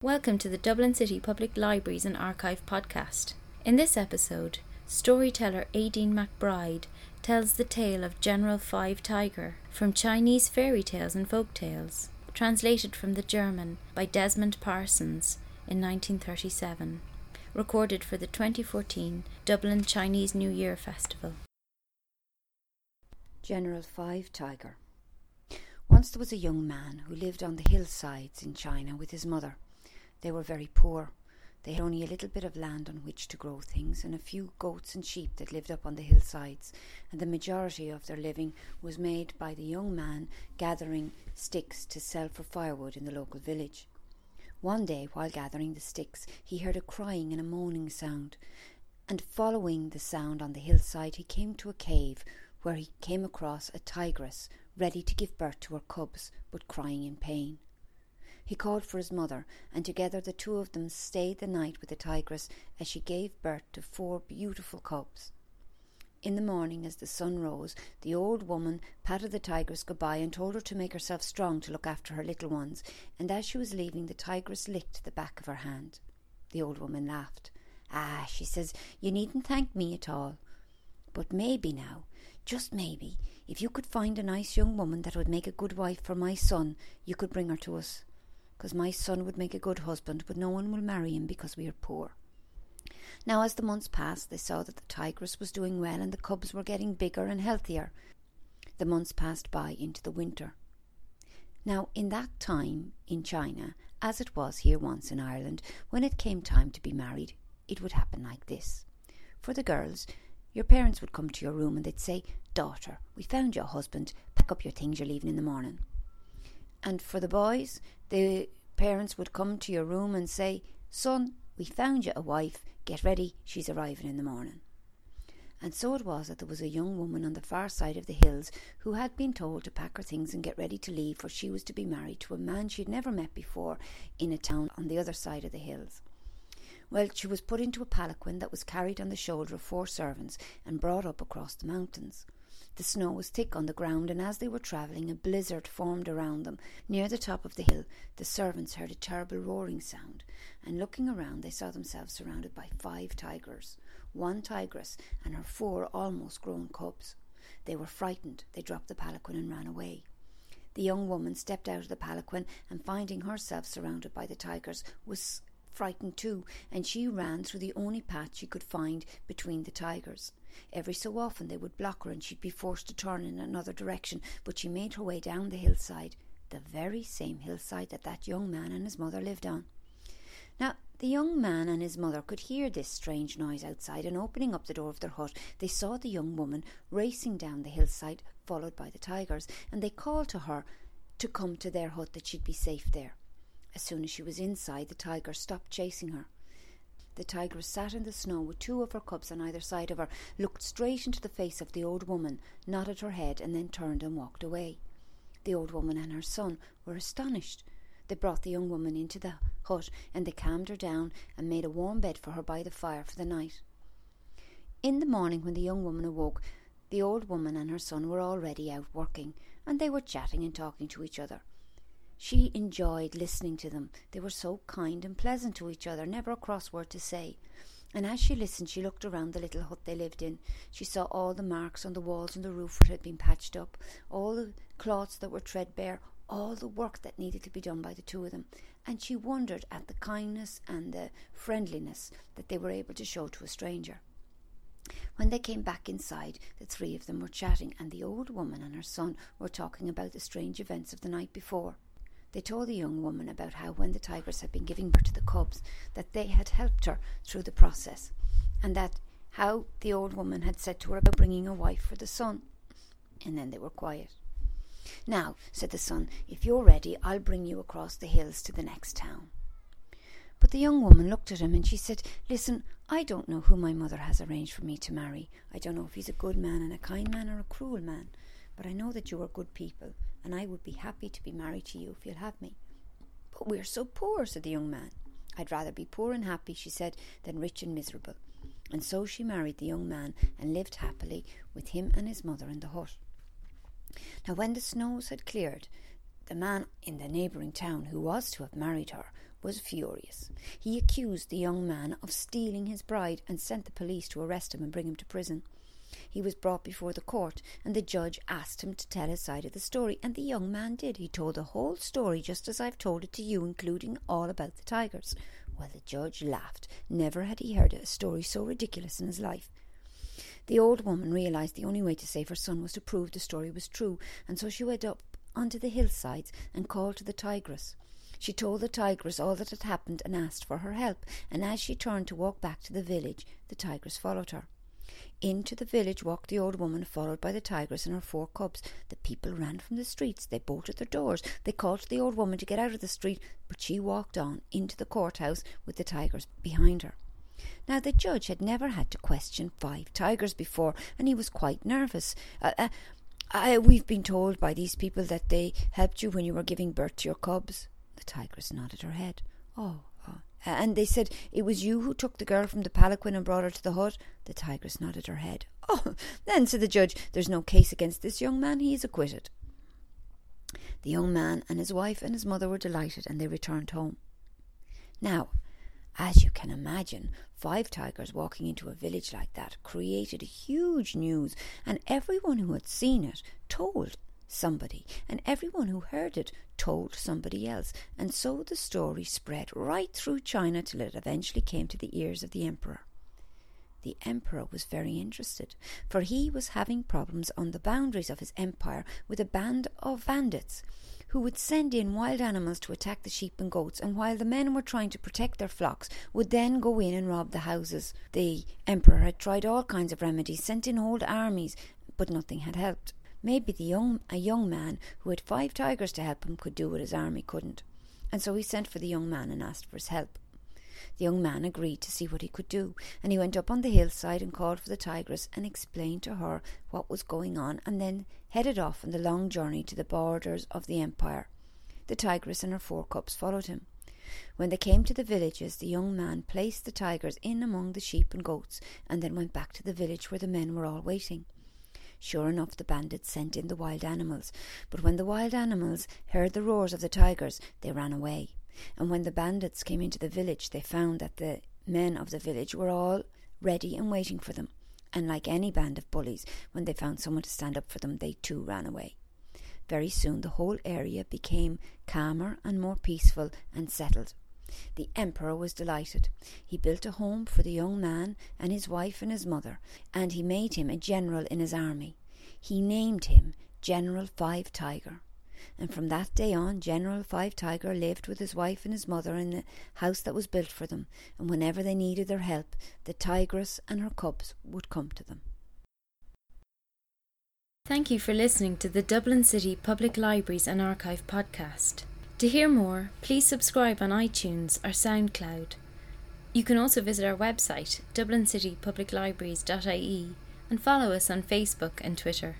Welcome to the Dublin City Public Libraries and Archive podcast. In this episode, storyteller Aideen McBride tells the tale of General Five Tiger from Chinese fairy tales and folk tales, translated from the German by Desmond Parsons in 1937, recorded for the 2014 Dublin Chinese New Year Festival. General Five Tiger. Once there was a young man who lived on the hillsides in China with his mother. They were very poor. They had only a little bit of land on which to grow things and a few goats and sheep that lived up on the hillsides, and the majority of their living was made by the young man gathering sticks to sell for firewood in the local village. One day, while gathering the sticks, he heard a crying and a moaning sound, and following the sound on the hillside, he came to a cave where he came across a tigress ready to give birth to her cubs, but crying in pain. He called for his mother, and together the two of them stayed the night with the tigress as she gave birth to 4 beautiful cubs. In the morning, as the sun rose, the old woman patted the tigress goodbye and told her to make herself strong to look after her little ones, and as she was leaving, the tigress licked the back of her hand. The old woman laughed. "Ah," she says, "you needn't thank me at all. But maybe now, just maybe, if you could find a nice young woman that would make a good wife for my son, you could bring her to us. 'Cause my son would make a good husband, but no one will marry him because we are poor." Now, as the months passed, they saw that the tigress was doing well and the cubs were getting bigger and healthier. The months passed by into the winter. Now, in that time in China, as it was here once in Ireland, when it came time to be married, it would happen like this. For the girls, your parents would come to your room and they'd say, "Daughter, we found your husband. Pack up your things, you're leaving in the morning." And for the boys, the parents would come to your room and say, "Son, we found you a wife. Get ready, she's arriving in the morning." And so it was that there was a young woman on the far side of the hills who had been told to pack her things and get ready to leave, for she was to be married to a man she had never met before in a town on the other side of the hills. Well, she was put into a palanquin that was carried on the shoulder of 4 servants and brought up across the mountains. The snow was thick on the ground, and as they were travelling, a blizzard formed around them. Near the top of the hill, the servants heard a terrible roaring sound, and looking around, they saw themselves surrounded by 5 tigers, 1 tigress and her 4 almost grown cubs. They were frightened. They dropped the palanquin and ran away. The young woman stepped out of the palanquin, and finding herself surrounded by the tigers, was frightened too, and she ran through the only path she could find between the tigers. Every so often they would block her and she'd be forced to turn in another direction, but she made her way down the hillside, the very same hillside that young man and his mother lived on. Now, the young man and his mother could hear this strange noise outside, and opening up the door of their hut, they saw the young woman racing down the hillside, followed by the tigers, and they called to her to come to their hut, that she'd be safe there. As soon as she was inside, the tiger stopped chasing her. The tigress sat in the snow with 2 of her cubs on either side of her, looked straight into the face of the old woman, nodded her head, and then turned and walked away. The old woman and her son were astonished. They brought the young woman into the hut, and they calmed her down and made a warm bed for her by the fire for the night. In the morning, when the young woman awoke, the old woman and her son were already out working, and they were chatting and talking to each other. She enjoyed listening to them. They were so kind and pleasant to each other, never a cross word to say. And as she listened, she looked around the little hut they lived in. She saw all the marks on the walls and the roof that had been patched up, all the cloths that were threadbare, all the work that needed to be done by the 2 of them. And she wondered at the kindness and the friendliness that they were able to show to a stranger. When they came back inside, the 3 of them were chatting, and the old woman and her son were talking about the strange events of the night before. They told the young woman about how, when the tigress had been giving birth to the cubs, that they had helped her through the process, and that how the old woman had said to her about bringing a wife for the son. And then they were quiet. "Now," said the son, "if you're ready, I'll bring you across the hills to the next town." But the young woman looked at him and she said, "Listen, I don't know who my mother has arranged for me to marry. I don't know if he's a good man and a kind man or a cruel man, but I know that you are good people, and I would be happy to be married to you if you'll have me." "But we're so poor," said the young man. "I'd rather be poor and happy," she said, "than rich and miserable." And so she married the young man and lived happily with him and his mother in the hut. Now, when the snows had cleared, The man in the neighbouring town who was to have married her was furious. He accused the young man of stealing his bride and sent the police to arrest him and bring him to prison. He was brought before the court and the judge asked him to tell his side of the story, and the young man did. He told the whole story just as I've told it to you, including all about the tigers. Well, the judge laughed. Never had he heard a story so ridiculous in his life. The old woman realised the only way to save her son was to prove the story was true, and so she went up onto the hillsides and called to the tigress. She told the tigress all that had happened and asked for her help, and as she turned to walk back to the village, the tigress followed her. Into the village walked the old woman, followed by the tigress and her 4 cubs. The people ran from the streets. They bolted their doors. They called to the old woman to get out of the street, but she walked on into the courthouse with the tigers behind her. Now, the judge had never had to question 5 tigers before, and he was quite nervous. We've been told by these people that they helped you when you were giving birth to your cubs. The tigress nodded her head. Oh. And they said it was you who took the girl from the palanquin and brought her to the hut. The tigress nodded her head. Oh, then, said the judge, there's no case against this young man. He is acquitted. The young man and his wife and his mother were delighted, and they returned home. Now, as you can imagine, 5 tigers walking into a village like that created huge news, and everyone who had seen it told somebody, and everyone who heard it told somebody else, and so the story spread right through China till it eventually came to the ears of the emperor. The emperor was very interested, for he was having problems on the boundaries of his empire with a band of bandits who would send in wild animals to attack the sheep and goats, and while the men were trying to protect their flocks, would then go in and rob the houses. The emperor had tried all kinds of remedies, sent in whole armies, but nothing had helped. Maybe a young man who had 5 tigers to help him could do what his army couldn't, and so he sent for the young man and asked for his help. The young man agreed to see what he could do, and he went up on the hillside and called for the tigress and explained to her what was going on, and then headed off on the long journey to the borders of the empire. The tigress and her 4 cubs followed him. When they came to the villages, the young man placed the tigers in among the sheep and goats, and then went back to the village where the men were all waiting. Sure enough, the bandits sent in the wild animals, but when the wild animals heard the roars of the tigers, they ran away. And when the bandits came into the village, they found that the men of the village were all ready and waiting for them. And like any band of bullies, when they found someone to stand up for them, they too ran away. Very soon the whole area became calmer and more peaceful and settled. The emperor was delighted. He built a home for the young man and his wife and his mother, and he made him a general in his army. He named him General 5 Tiger. And from that day on, General 5 Tiger lived with his wife and his mother in the house that was built for them, and whenever they needed their help, the tigress and her cubs would come to them. Thank you for listening to the Dublin City Public Libraries and Archive podcast. To hear more, please subscribe on iTunes or SoundCloud. You can also visit our website, DublinCityPublicLibraries.ie, and follow us on Facebook and Twitter.